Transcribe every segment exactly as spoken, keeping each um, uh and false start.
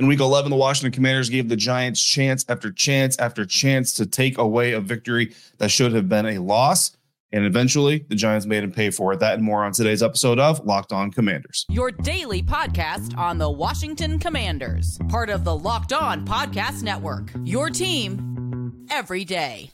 In Week eleven, the Washington Commanders gave the Giants chance after chance after chance to take away a victory that should have been a loss. And eventually, the Giants made him pay for it. That and more on today's episode of Locked On Commanders. Your daily podcast on the Washington Commanders. Part of the Locked On Podcast Network. Your team every day.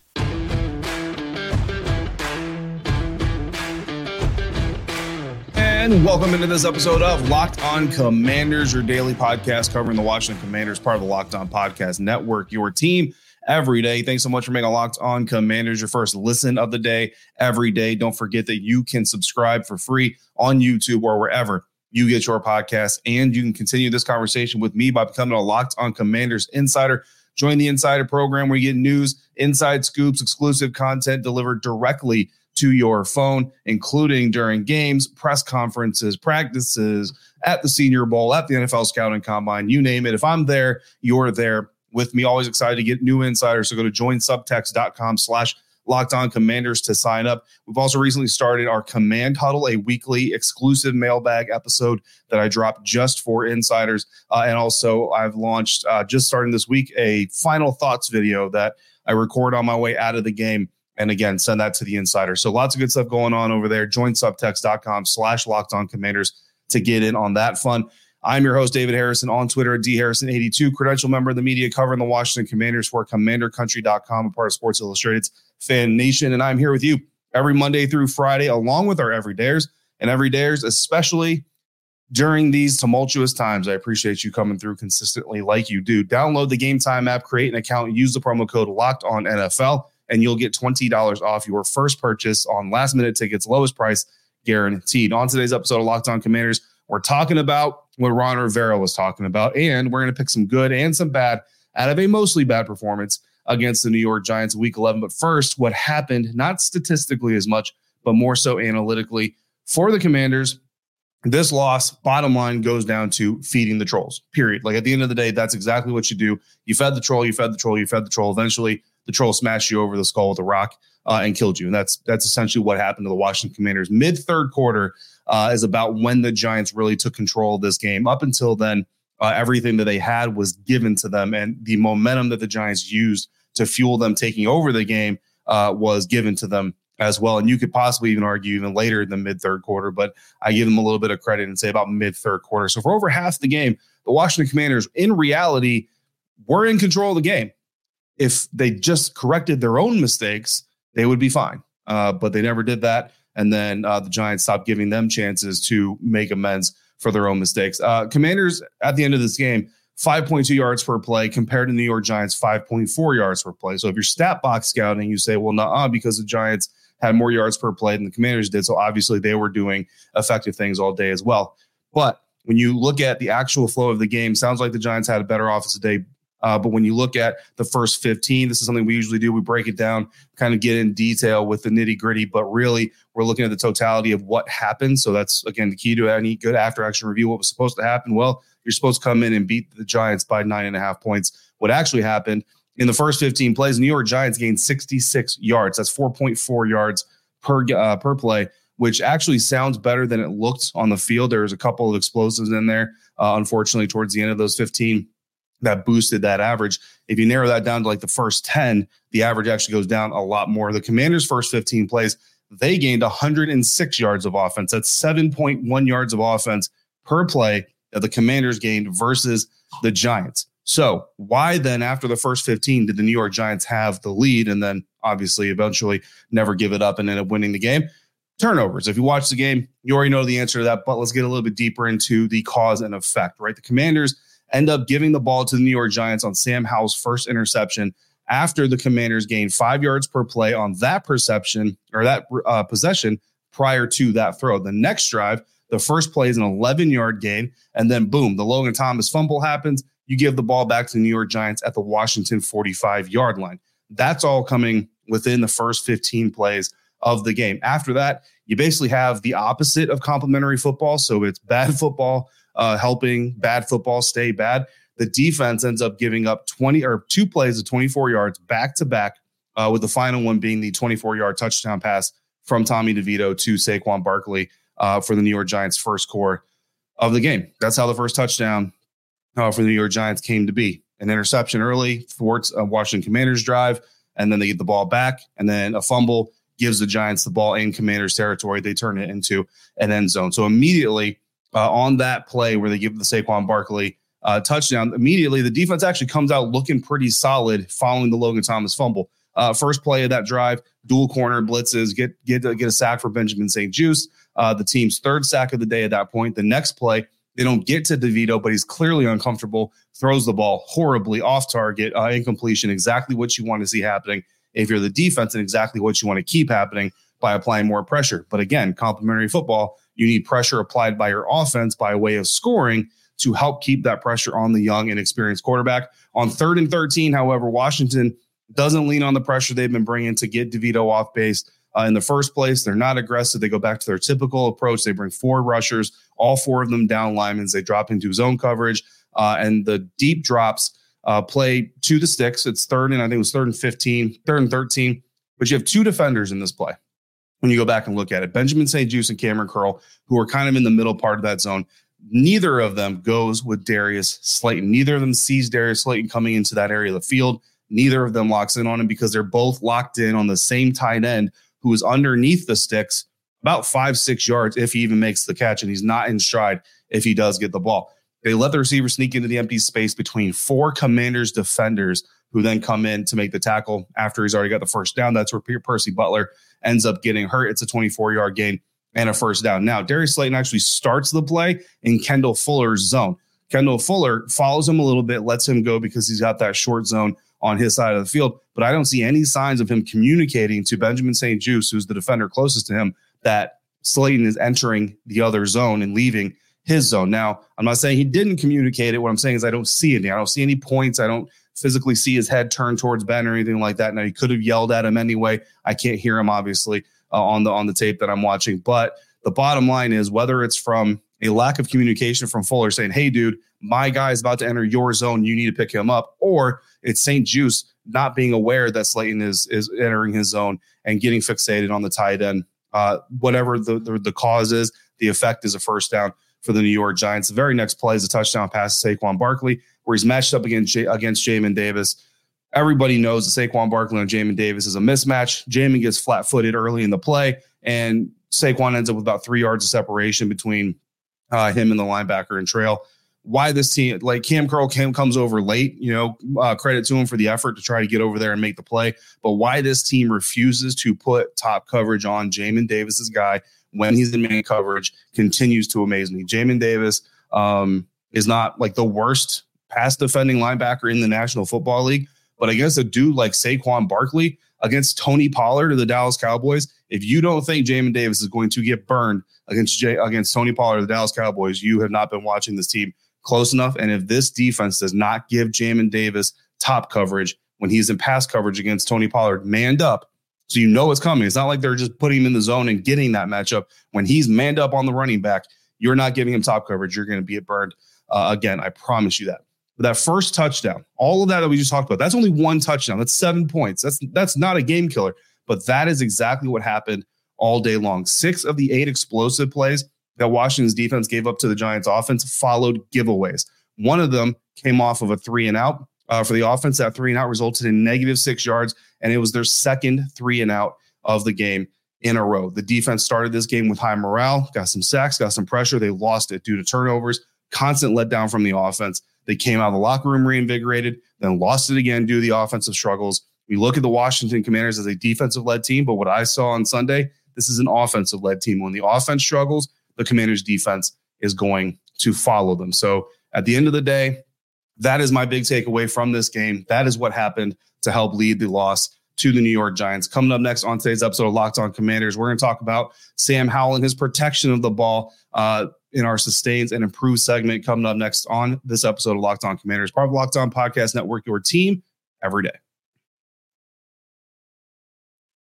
And welcome into this episode of Locked On Commanders, your daily podcast covering the Washington Commanders, part of the Locked On Podcast Network. Your team every day. Thanks so much for making Locked On Commanders your first listen of the day every day. Don't forget that you can subscribe for free on YouTube or wherever you get your podcasts. And you can continue this conversation with me by becoming a Locked On Commanders insider. Join the insider program where you get news, inside scoops, exclusive content delivered directly to your phone, including during games, press conferences, practices, at the Senior Bowl, at the N F L Scouting Combine, you name it. If I'm there, you're there with me. Always excited to get new insiders. So go to join subtext dot com slash Locked On Commanders to sign up. We've also recently started our Command Huddle, a weekly exclusive mailbag episode that I drop just for insiders. Uh, and also I've launched, uh, just starting this week, a final thoughts video that I record on my way out of the game. And again, send that to the insider. So lots of good stuff going on over there. Join subtext dot com slash Locked On Commanders to get in on that fun. I'm your host, David Harrison, on Twitter at D Harrison eighty-two, credential member of the media covering the Washington Commanders for Commander Country dot com, a part of Sports Illustrated's Fan Nation. And I'm here with you every Monday through Friday, along with our everydayers and everydayers, especially during these tumultuous times. I appreciate you coming through consistently like you do. Download the Game Time app, create an account, use the promo code Locked On N F L, and you'll get twenty dollars off your first purchase on last-minute tickets, lowest price guaranteed. On today's episode of Locked On Commanders, we're talking about what Ron Rivera was talking about, and we're going to pick some good and some bad out of a mostly bad performance against the New York Giants in Week eleven. But first, what happened, not statistically as much, but more so analytically for the Commanders. This loss, bottom line, goes down to feeding the trolls, period. Like at the end of the day, that's exactly what you do. You fed the troll, you fed the troll, you fed the troll. Eventually, the troll smashed you over the skull with a rock uh, and killed you. And that's that's essentially what happened to the Washington Commanders. Mid-third quarter uh, is about when the Giants really took control of this game. Up until then, uh, everything that they had was given to them. And the momentum that the Giants used to fuel them taking over the game uh, was given to them as well. And you could possibly even argue even later than mid-third quarter, but I give them a little bit of credit and say about mid-third quarter. So for over half the game, the Washington Commanders, in reality, were in control of the game. If they just corrected their own mistakes, they would be fine. Uh, but they never did that. And then uh, the Giants stopped giving them chances to make amends for their own mistakes. Uh, Commanders, at the end of this game, five point two yards per play compared to New York Giants, five point four yards per play. So if you're stat box scouting, you say, well, nah, because the Giants had more yards per play than the Commanders did. So obviously they were doing effective things all day as well. But when you look at the actual flow of the game, sounds like the Giants had a better offensive day. Uh, but when you look at the first fifteen, this is something we usually do. We break it down, kind of get in detail with the nitty gritty, but really we're looking at the totality of what happened. So that's, again, the key to any good after action review. What was supposed to happen? Well, you're supposed to come in and beat the Giants by nine and a half points. What actually happened in the first fifteen plays, New York Giants gained sixty-six yards. That's four point four yards per, uh, per play, which actually sounds better than it looked on the field. There was a couple of explosives in there, uh, unfortunately, towards the end of those fifteen. That boosted that average. If you narrow that down to like the first ten, the average actually goes down a lot more. The Commanders' first fifteen plays, they gained one hundred six yards of offense. That's seven point one yards of offense per play that the Commanders gained versus the Giants. So why then, after the first fifteen, did the New York Giants have the lead and then obviously eventually never give it up and end up winning the game? Turnovers. If you watch the game, you already know the answer to that, but let's get a little bit deeper into the cause and effect, right? The Commanders end up giving the ball to the New York Giants on Sam Howell's first interception after the Commanders gained five yards per play on that perception or that uh, possession prior to that throw. The next drive, the first play is an eleven-yard gain, and then boom, the Logan Thomas fumble happens. You give the ball back to the New York Giants at the Washington forty-five-yard line. That's all coming within the first fifteen plays of the game. After that, you basically have the opposite of complimentary football. So it's bad football uh, helping bad football stay bad. The defense ends up giving up twenty or two plays of twenty-four yards back to back, with the final one being the twenty-four yard touchdown pass from Tommy DeVito to Saquon Barkley uh, for the New York Giants' first score of the game. That's how the first touchdown uh, for the New York Giants came to be. An interception early thwarts a Washington Commanders drive, and then they get the ball back, and then a fumble gives the Giants the ball in Commanders territory. They turn it into an end zone. So immediately uh, on that play where they give the Saquon Barkley uh, touchdown, immediately the defense actually comes out looking pretty solid following the Logan Thomas fumble. Uh, first play of that drive, dual corner blitzes, get get get a sack for Benjamin Saint-Juste, uh, the team's third sack of the day at that point. The next play, they don't get to DeVito, but he's clearly uncomfortable, throws the ball horribly off target, uh, incompletion, exactly what you want to see happening if you're the defense and exactly what you want to keep happening by applying more pressure. But again, complimentary football, you need pressure applied by your offense by way of scoring to help keep that pressure on the young and experienced quarterback. On third and thirteen, however, Washington doesn't lean on the pressure they've been bringing to get DeVito off base uh, in the first place. They're not aggressive. They go back to their typical approach. They bring four rushers, all four of them down linemen. They drop into zone coverage, uh, and the deep drops uh, play to the sticks. It's third and I think it was third and fifteen, third and thirteen. But you have two defenders in this play when you go back and look at it. Benjamin Saint-Juste and Cameron Curl, who are kind of in the middle part of that zone. Neither of them goes with Darius Slayton. Neither of them sees Darius Slayton coming into that area of the field. Neither of them locks in on him because they're both locked in on the same tight end who is underneath the sticks about five, six yards if he even makes the catch, and he's not in stride if he does get the ball. They let the receiver sneak into the empty space between four Commanders defenders who then come in to make the tackle after he's already got the first down. That's where Percy Butler ends up getting hurt. It's a twenty-four yard gain and a first down. Now, Darius Slayton actually starts the play in Kendall Fuller's zone. Kendall Fuller follows him a little bit, lets him go because he's got that short zone on his side of the field, but I don't see any signs of him communicating to Benjamin Saint-Juste, who's the defender closest to him, that Slayton is entering the other zone and leaving his zone. Now, I'm not saying he didn't communicate it. What I'm saying is I don't see any. I don't see any points. I don't physically see his head turned towards Ben or anything like that. Now, he could have yelled at him anyway. I can't hear him, obviously, uh, on the on the tape that I'm watching. But the bottom line is whether it's from a lack of communication from Fuller saying, hey, dude, my guy is about to enter your zone. You need to pick him up. Or it's Saint-Juste not being aware that Slayton is is entering his zone and getting fixated on the tight end. Uh, whatever the, the, the cause is, the effect is a first down for the New York Giants. The very next play is a touchdown pass to Saquon Barkley, where he's matched up against, against Jamin Davis. Everybody knows that Saquon Barkley and Jamin Davis is a mismatch. Jamin gets flat-footed early in the play, and Saquon ends up with about three yards of separation between uh, him and the linebacker and trail. Why this team, like Cam Curl Cam comes over late, you know, uh, credit to him for the effort to try to get over there and make the play. But why this team refuses to put top coverage on Jamin Davis's guy when he's in man coverage continues to amaze me. Jamin Davis um, is not like the worst pass defending linebacker in the National Football League. But against a dude like Saquon Barkley, against Tony Pollard of the Dallas Cowboys, if you don't think Jamin Davis is going to get burned against J- against Tony Pollard of the Dallas Cowboys, you have not been watching this team close enough. And if this defense does not give Jamin Davis top coverage when he's in pass coverage against Tony Pollard, manned up, so you know it's coming. It's not like they're just putting him in the zone and getting that matchup. When he's manned up on the running back, you're not giving him top coverage. You're going to be burned uh, again. I promise you that. But that first touchdown, all of that that we just talked about, that's only one touchdown. That's seven points. That's that's not a game killer. But that is exactly what happened all day long. Six of the eight explosive plays that Washington's defense gave up to the Giants' offense followed giveaways. One of them came off of a three and out uh, for the offense. That three and out resulted in negative six yards, and it was their second three and out of the game in a row. The defense started this game with high morale, got some sacks, got some pressure. They lost it due to turnovers, constant letdown from the offense. They came out of the locker room reinvigorated, then lost it again due to the offensive struggles. We look at the Washington Commanders as a defensive-led team, but what I saw on Sunday, this is an offensive-led team. When the offense struggles, the Commanders' defense is going to follow them. So at the end of the day, that is my big takeaway from this game. That is what happened to help lead the loss to the New York Giants. Coming up next on today's episode of Locked On Commanders, we're going to talk about Sam Howell and his protection of the ball uh, in our Sustains and Improve segment. Coming up next on this episode of Locked On Commanders, part of Locked On Podcast Network, your team every day.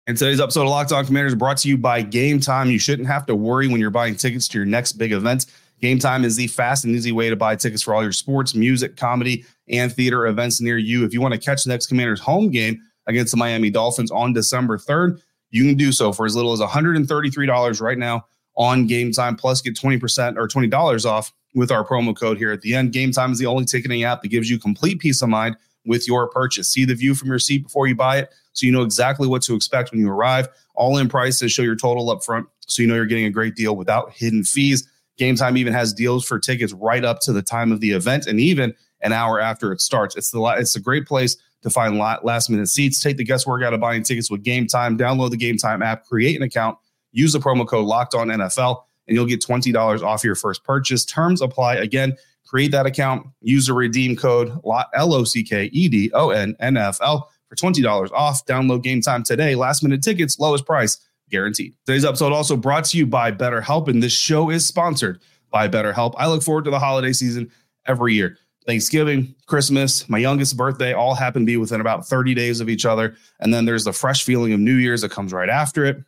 And today's episode of Locked On Commanders is brought to you by Game Time. You shouldn't have to worry when you're buying tickets to your next big event. Game Time is the fast and easy way to buy tickets for all your sports, music, comedy, and theater events near you. If you want to catch the next Commanders home game against the Miami Dolphins on December third, you can do so for as little as one hundred thirty-three dollars right now on Game Time. Plus, get twenty percent or twenty dollars off with our promo code here at the end. Game Time is the only ticketing app that gives you complete peace of mind with your purchase. See the view from your seat before you buy it, so you know exactly what to expect when you arrive. All-in prices show your total up front, so you know you're getting a great deal without hidden fees. Game Time even has deals for tickets right up to the time of the event and even an hour after it starts. It's the it's a great place to find last-minute seats. Take the guesswork out of buying tickets with Game Time. Download the Game Time app, create an account, use the promo code LOCKEDONNFL, and you'll get twenty dollars off your first purchase. Terms apply. Again, create that account, use the redeem code L O C K E D O N N F L for twenty dollars off. Download Game Time today. Last-minute tickets, lowest price guaranteed. Today's episode also brought to you by BetterHelp, and this show is sponsored by BetterHelp. I look forward to the holiday season every year. Thanksgiving, Christmas, my youngest birthday all happen to be within about thirty days of each other. And then there's the fresh feeling of New Year's that comes right after it.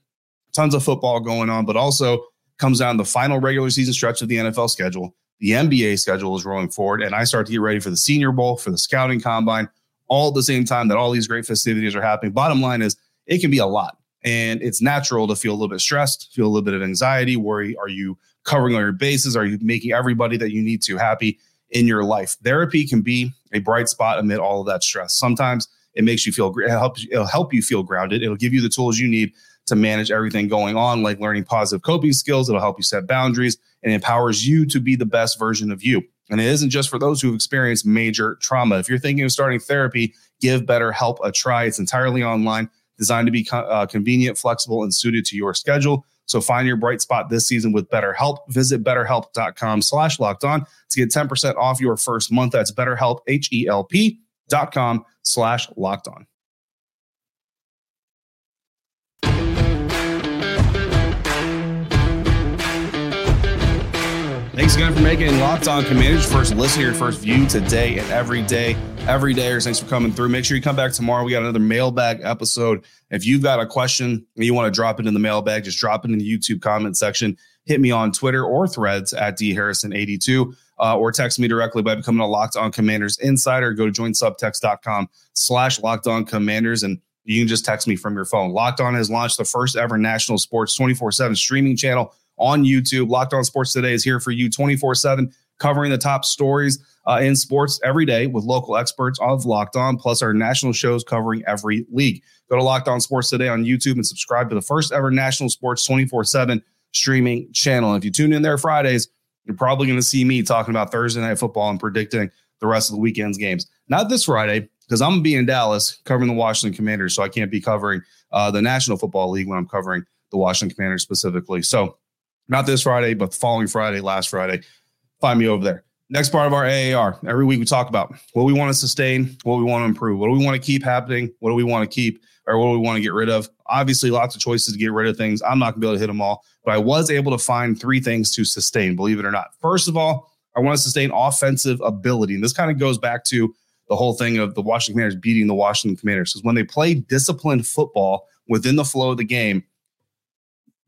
Tons of football going on, but also comes down the final regular season stretch of the N F L schedule. The N B A schedule is rolling forward, and I start to get ready for the Senior Bowl, for the Scouting Combine, all at the same time that all these great festivities are happening. Bottom line is it can be a lot, and it's natural to feel a little bit stressed, feel a little bit of anxiety, worry. Are you covering all your bases? Are you making everybody that you need to happy in your life? Therapy can be a bright spot amid all of that stress. Sometimes it makes you feel great. It helps, it'll help you feel grounded. It'll give you the tools you need to manage everything going on, like learning positive coping skills. It'll help you set boundaries and empowers you to be the best version of you. And it isn't just for those who've experienced major trauma. If you're thinking of starting therapy, give BetterHelp a try. It's entirely online, designed to be uh, convenient, flexible, and suited to your schedule. So find your bright spot this season with BetterHelp. Visit BetterHelp.com slash locked on to get ten percent off your first month. That's BetterHelp, H-E-L-P dot com slash locked on. Thanks again for making Locked On Commanders first listen, your first view today and every day. Every day, thanks for coming through. Make sure you come back tomorrow. We got another mailbag episode. If you've got a question and you want to drop it in the mailbag, just drop it in the YouTube comment section. Hit me on Twitter or Threads at D Harrison eighty-two, uh, or text me directly by becoming a Locked On Commanders insider. Go to join subtext dot com slash Locked On Commanders, and you can just text me from your phone. Locked On has launched the first ever national sports twenty-four seven streaming channel on YouTube. Locked On Sports Today is here for you twenty-four seven, covering the top stories uh, in sports every day with local experts of Locked On, plus our national shows covering every league. Go to Locked On Sports Today on YouTube and subscribe to the first ever national sports twenty-four seven streaming channel. If you tune in there Fridays, you're probably going to see me talking about Thursday Night Football and predicting the rest of the weekend's games. Not this Friday, because I'm going to be in Dallas covering the Washington Commanders, so I can't be covering uh, the National Football League when I'm covering the Washington Commanders specifically. So not this Friday, but the following Friday, last Friday. Find me over there. Next part of our A A R. Every week we talk about what we want to sustain, what we want to improve, what do we want to keep happening, what do we want to keep, or what do we want to get rid of. Obviously, lots of choices to get rid of things. I'm not going to be able to hit them all, but I was able to find three things to sustain, believe it or not. First of all, I want to sustain offensive ability. And this kind of goes back to the whole thing of the Washington Commanders beating the Washington Commanders. Because when they play disciplined football within the flow of the game,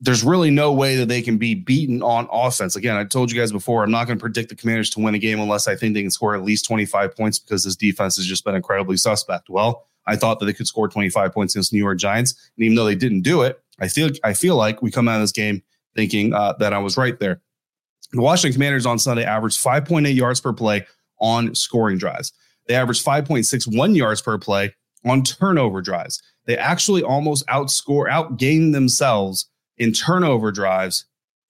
there's really no way that they can be beaten on offense. Again, I told you guys before, I'm not going to predict the Commanders to win a game unless I think they can score at least twenty-five points, because this defense has just been incredibly suspect. Well, I thought that they could score twenty-five points against New York Giants. And even though they didn't do it, I feel, I feel like we come out of this game thinking uh, that I was right there. The Washington Commanders on Sunday averaged five point eight yards per play on scoring drives. They averaged five point six one yards per play on turnover drives. They actually almost outscore, outgained themselves in turnover drives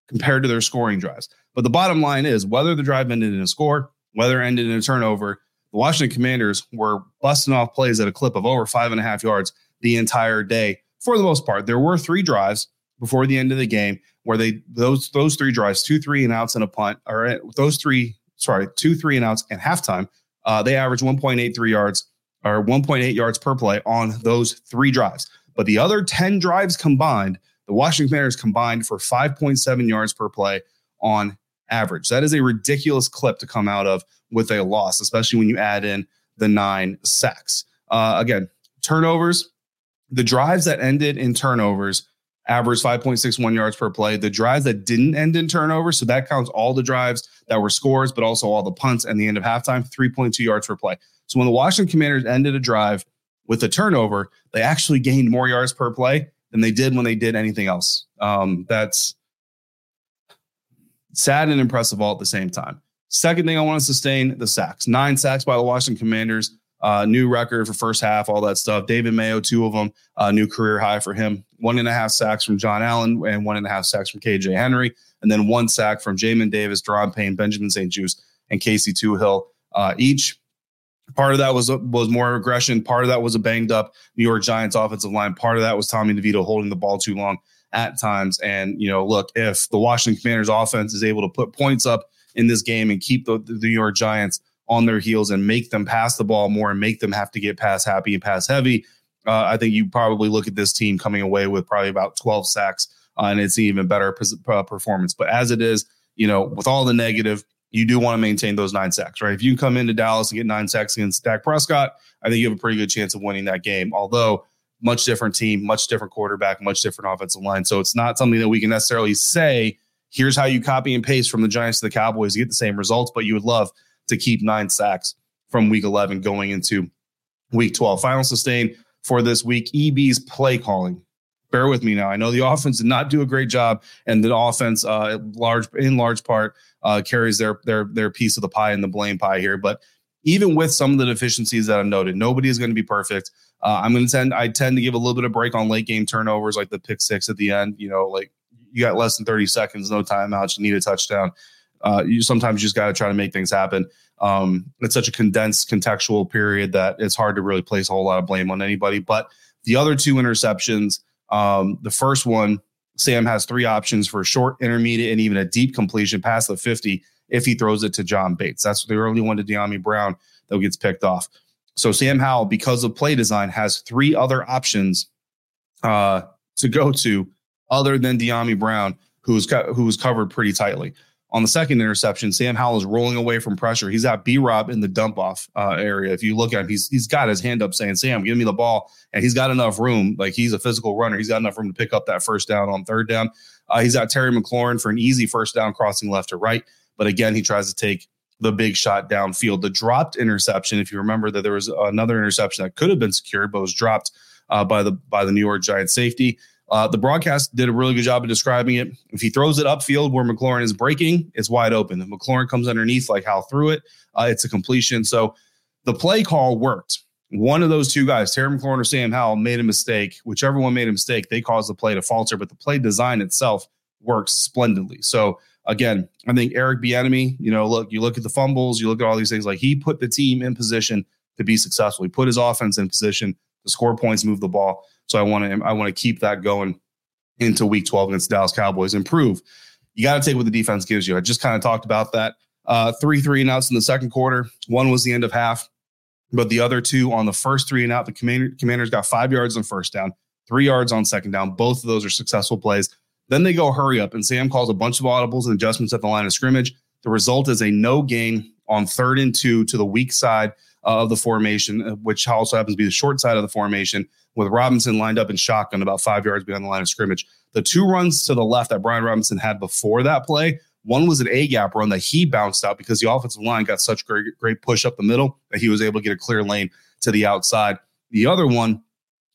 compared to their scoring drives. But the bottom line is, whether the drive ended in a score, whether it ended in a turnover, the Washington Commanders were busting off plays at a clip of over five and a half yards the entire day. For the most part, there were three drives before the end of the game where they, those, those three drives, two, three and outs and a punt, or those three, sorry, two, three and outs and halftime. Uh, they averaged one point eight three yards or one point eight yards per play on those three drives. But the other ten drives combined, the Washington Commanders combined for five point seven yards per play on average. That is a ridiculous clip to come out of with a loss, especially when you add in the nine sacks. Uh, again, turnovers, the drives that ended in turnovers averaged five point six one yards per play. The drives that didn't end in turnovers, so that counts all the drives that were scores, but also all the punts and the end of halftime, three point two yards per play. So when the Washington Commanders ended a drive with a turnover, they actually gained more yards per play than they did when they did anything else. Um, that's sad and impressive all at the same time. Second thing I want to sustain, the sacks. Nine sacks by the Washington Commanders. Uh, new record for first half, all that stuff. David Mayo, two of them, uh, new career high for him. One and a half sacks from John Allen and one and a half sacks from K J Henry. And then one sack from Jamin Davis, Daron Payne, Benjamin Saint-Juste, and Casey Tuhill uh, each. Part of that was was more aggression. Part of that was a banged-up New York Giants offensive line. Part of that was Tommy DeVito holding the ball too long at times. And, you know, look, if the Washington Commanders offense is able to put points up in this game and keep the, the New York Giants on their heels and make them pass the ball more and make them have to get pass happy and pass heavy, uh, I think you probably look at this team coming away with probably about twelve sacks uh, and it's an even better performance. But as it is, you know, with all the negative, you do want to maintain those nine sacks, right? If you can come into Dallas and get nine sacks against Dak Prescott, I think you have a pretty good chance of winning that game. Although much different team, much different quarterback, much different offensive line. So it's not something that we can necessarily say, here's how you copy and paste from the Giants to the Cowboys to get the same results, but you would love to keep nine sacks from week eleven going into week twelve. Final sustain for this week, E B's play calling. Bear with me now. I know the offense did not do a great job, and the offense, uh, large in large part, uh, carries their their their piece of the pie and the blame pie here. But even with some of the deficiencies that I've noted, nobody is going to be perfect. Uh, I'm going to tend I tend to give a little bit of break on late game turnovers, like the pick six at the end. You know, like you got less than thirty seconds, no timeouts, you need a touchdown. Uh, you sometimes you just got to try to make things happen. Um, it's such a condensed contextual period that it's hard to really place a whole lot of blame on anybody. But the other two interceptions. Um, the first one, Sam has three options for a short, intermediate, and even a deep completion past the fifty if he throws it to John Bates. That's the early one to Dyami Brown that gets picked off. So Sam Howell, because of play design, has three other options uh, to go to other than Dyami Brown, who's co- who's covered pretty tightly. On the second interception, Sam Howell is rolling away from pressure. He's got B-Rob in the dump-off uh, area. If you look at him, he's he's got his hand up saying, Sam, give me the ball. And he's got enough room. Like, he's a physical runner. He's got enough room to pick up that first down on third down. Uh, he's got Terry McLaurin for an easy first down crossing left to right. But, again, he tries to take the big shot downfield. The dropped interception, if you remember that there was another interception that could have been secured but was dropped uh, by the by the New York Giants safety. Uh, the broadcast did a really good job of describing it. If he throws it upfield where McLaurin is breaking, it's wide open. If McLaurin comes underneath like Hal threw it, uh, it's a completion. So the play call worked. One of those two guys, Terry McLaurin or Sam Howell, made a mistake. Whichever one made a mistake, they caused the play to falter, but the play design itself works splendidly. So, again, I think Eric Bieniemy, you know, look, you look at the fumbles, you look at all these things, like he put the team in position to be successful. He put his offense in position to score points, move the ball. So I want to I want to keep that going into week twelve against the Dallas Cowboys. Improve. You got to take what the defense gives you. I just kind of talked about that. Uh, three three and outs in the second quarter. One was the end of half, but the other two on the first three and out, the commander, Commanders got five yards on first down, three yards on second down. Both of those are successful plays. Then they go hurry up, and Sam calls a bunch of audibles and adjustments at the line of scrimmage. The result is a no gain on third and two to the weak side of the formation, which also happens to be the short side of the formation, with Robinson lined up in shotgun about five yards beyond the line of scrimmage. The two runs to the left that Brian Robinson had before that play, one was an A-gap run that he bounced out because the offensive line got such great, great push up the middle that he was able to get a clear lane to the outside. The other one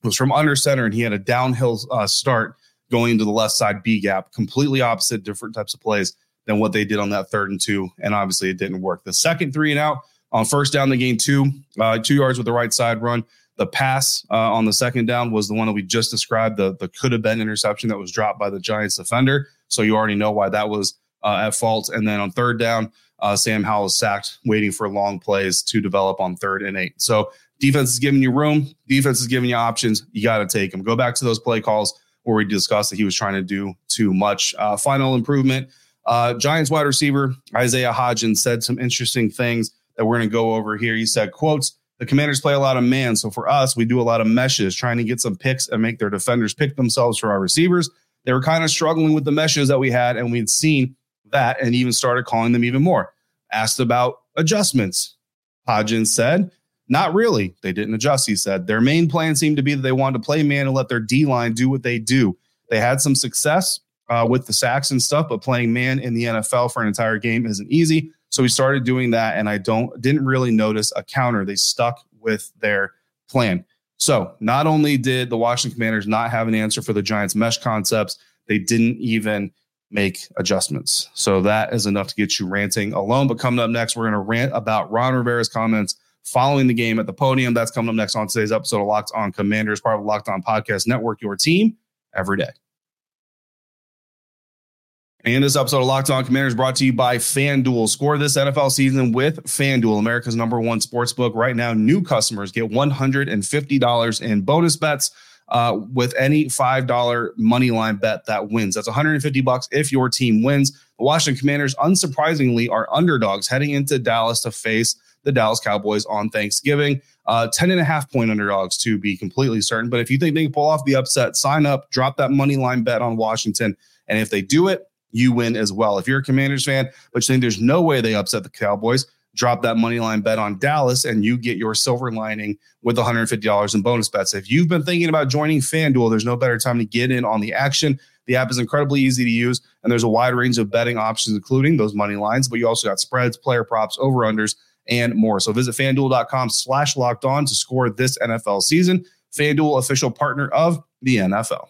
was from under center, and he had a downhill uh, start going into the left side B-gap, completely opposite, different types of plays than what they did on that third and two, and obviously it didn't work. The second three and out, on first down, they gained two, uh, two yards with the right side run. The pass uh, on the second down was the one that we just described, the, the could-have-been interception that was dropped by the Giants defender. So you already know why that was uh, at fault. And then on third down, uh, Sam Howell is sacked, waiting for long plays to develop on third and eight. So defense is giving you room. Defense is giving you options. You got to take them. Go back to those play calls where we discussed that he was trying to do too much. Uh, final improvement, uh, Giants wide receiver Isaiah Hodgins said some interesting things that we're going to go over here. He said, quotes, the Commanders play a lot of man. So for us, we do a lot of meshes, trying to get some picks and make their defenders pick themselves for our receivers. They were kind of struggling with the meshes that we had, and we'd seen that and even started calling them even more. Asked about adjustments. Hodgins said, Not really. They didn't adjust, he said. Their main plan seemed to be that they wanted to play man and let their D-line do what they do. They had some success uh, with the sacks and stuff, but playing man in the N F L for an entire game isn't easy. So we started doing that, and I don't didn't really notice a counter. They stuck with their plan. So not only did the Washington Commanders not have an answer for the Giants' mesh concepts, they didn't even make adjustments. So that is enough to get you ranting alone. But coming up next, we're going to rant about Ron Rivera's comments following the game at the podium. That's coming up next on today's episode of Locked On Commanders, part of the Locked On Podcast Network, your team every day. And this episode of Locked On Commanders brought to you by FanDuel. Score this N F L season with FanDuel, America's number one sportsbook. Right now, new customers get one hundred fifty dollars in bonus bets uh, with any five dollar money line bet that wins. That's one hundred fifty bucks if your team wins. The Washington Commanders, unsurprisingly, are underdogs heading into Dallas to face the Dallas Cowboys on Thanksgiving. Uh, ten and a half point underdogs to be completely certain. But if you think they can pull off the upset, sign up, drop that money line bet on Washington. And if they do it, you win as well. If you're a Commanders fan, but you think there's no way they upset the Cowboys, drop that money line bet on Dallas and you get your silver lining with one hundred fifty dollars in bonus bets. If you've been thinking about joining FanDuel, there's no better time to get in on the action. The app is incredibly easy to use, and there's a wide range of betting options, including those money lines, but you also got spreads, player props, over-unders, and more. So visit FanDuel.com slash locked on to score this N F L season. FanDuel, official partner of the N F L.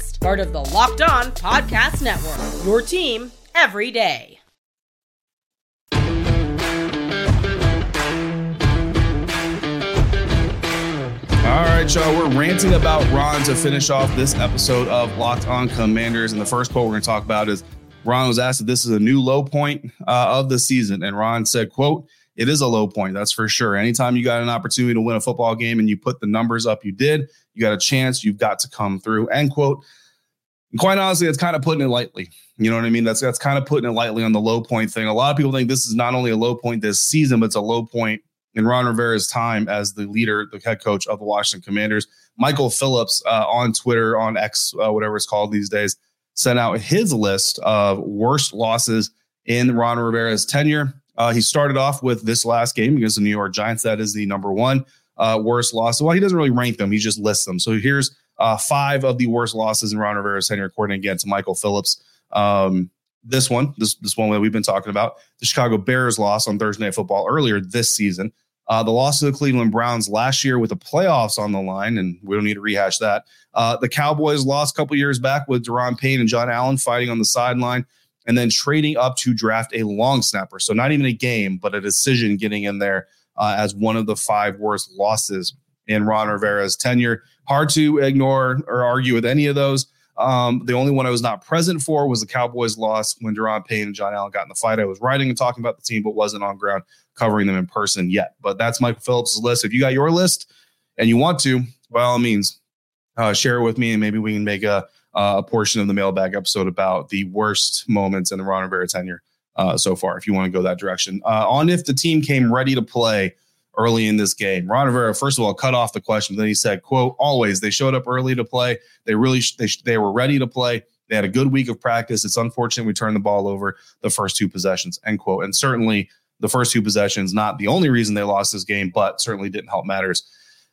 part of the Locked On Podcast Network, your team every day. All right, y'all, we're ranting about Ron to finish off this episode of Locked On Commanders. And the first quote we're going to talk about is, Ron was asked if this is a new low point uh, of the season. And Ron said, quote, it is a low point. That's for sure. Anytime you got an opportunity to win a football game and you put the numbers up, you did, you got a chance, you've got to come through, end quote. And quite honestly, that's kind of putting it lightly. You know what I mean? That's, that's kind of putting it lightly on the low point thing. A lot of people think this is not only a low point this season, but it's a low point in Ron Rivera's time as the leader, the head coach of the Washington Commanders. Michael Phillips uh, on Twitter, on X, uh, whatever it's called these days, sent out his list of worst losses in Ron Rivera's tenure. Uh, he started off with this last game against the New York Giants. That is the number one uh, worst loss. Well, he doesn't really rank them. He just lists them. So here's uh, five of the worst losses in Ron Rivera's tenure, according again to Michael Phillips. Um, this one, this, this one that we've been talking about, the Chicago Bears loss on Thursday Night Football earlier this season. Uh, the loss to the Cleveland Browns last year with the playoffs on the line, and we don't need to rehash that. Uh, the Cowboys lost a couple years back with Daron Payne and John Allen fighting on the sideline, and then trading up to draft a long snapper. So not even a game, but a decision getting in there uh, as one of the five worst losses in Ron Rivera's tenure. Hard to ignore or argue with any of those. Um, the only one I was not present for was the Cowboys loss when Daron Payne and John Allen got in the fight. I was writing and talking about the team, but wasn't on ground covering them in person yet. But that's Michael Phillips' list. If you got your list and you want to, by all means, uh, share it with me, and maybe we can make a, a portion of the mailbag episode about the worst moments in the Ron Rivera tenure uh, so far, if you want to go that direction. Uh, on if the team came ready to play early in this game. Ron Rivera, first of all, cut off the question. Then he said, quote, always, they showed up early to play. They really, sh- they, sh- they were ready to play. They had a good week of practice. It's unfortunate we turned the ball over the first two possessions, end quote. And certainly the first two possessions, not the only reason they lost this game, but certainly didn't help matters.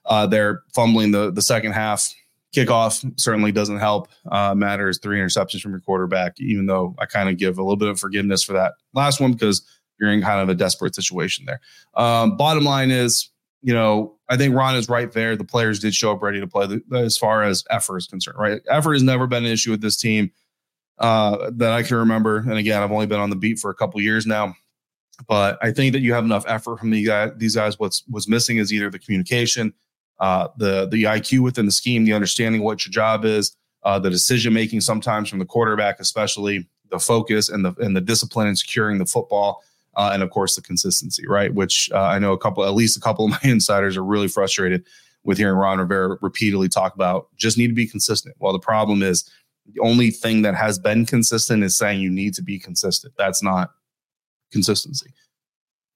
Uh, they're fumbling the, the second half. Kickoff certainly doesn't help uh, matters. Three interceptions from your quarterback, even though I kind of give a little bit of forgiveness for that last one because you're in kind of a desperate situation there. Um, bottom line is, you know, I think Ron is right there. The players did show up ready to play as far as effort is concerned, right? Effort has never been an issue with this team uh, that I can remember. And again, I've only been on the beat for a couple years now, but I think that you have enough effort from the guy, these guys. What's, what's missing is either the communication, uh, the, the I Q within the scheme, the understanding what your job is, uh, the decision-making sometimes from the quarterback, especially the focus and the, and the discipline in securing the football. uh, and of course the consistency, right? Which uh, I know a couple, at least a couple of my insiders are really frustrated with hearing Ron Rivera repeatedly talk about just need to be consistent. Well, the problem is the only thing that has been consistent is saying you need to be consistent. That's not consistency.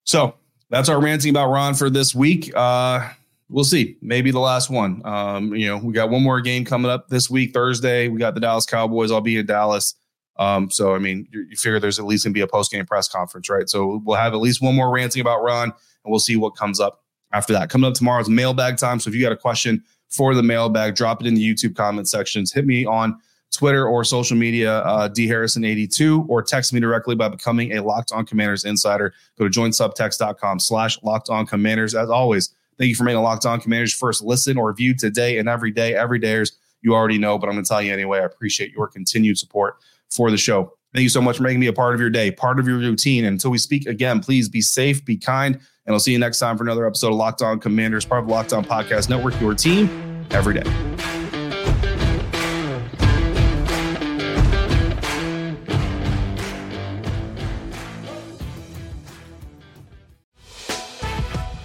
So that's our ranting about Ron for this week. Uh, we'll see. Maybe the last one. Um, you know, we got one more game coming up this week, Thursday. We got the Dallas Cowboys. I'll be in Dallas. Um, so, I mean, you, you figure there's at least going to be a post-game press conference, right? So we'll have at least one more ranting about Ron, and we'll see what comes up after that. Coming up tomorrow is mailbag time. So if you got a question for the mailbag, drop it in the YouTube comment sections. Hit me on Twitter or social media, uh, D Harrison eighty-two, or text me directly by becoming a Locked On Commanders insider. Go to join subtext dot com slash Locked On Commanders. As always, thank you for making Locked On Commanders first listen or view today and every day. Every dayers, you already know, but I'm going to tell you anyway. I appreciate your continued support for the show. Thank you so much for making me a part of your day, part of your routine. And until we speak again, please be safe, be kind, and I'll see you next time for another episode of Locked On Commanders, part of the Locked On Podcast Network, your team every day.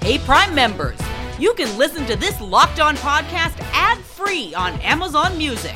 Hey, Prime members, you can listen to this Locked On podcast ad-free on Amazon Music.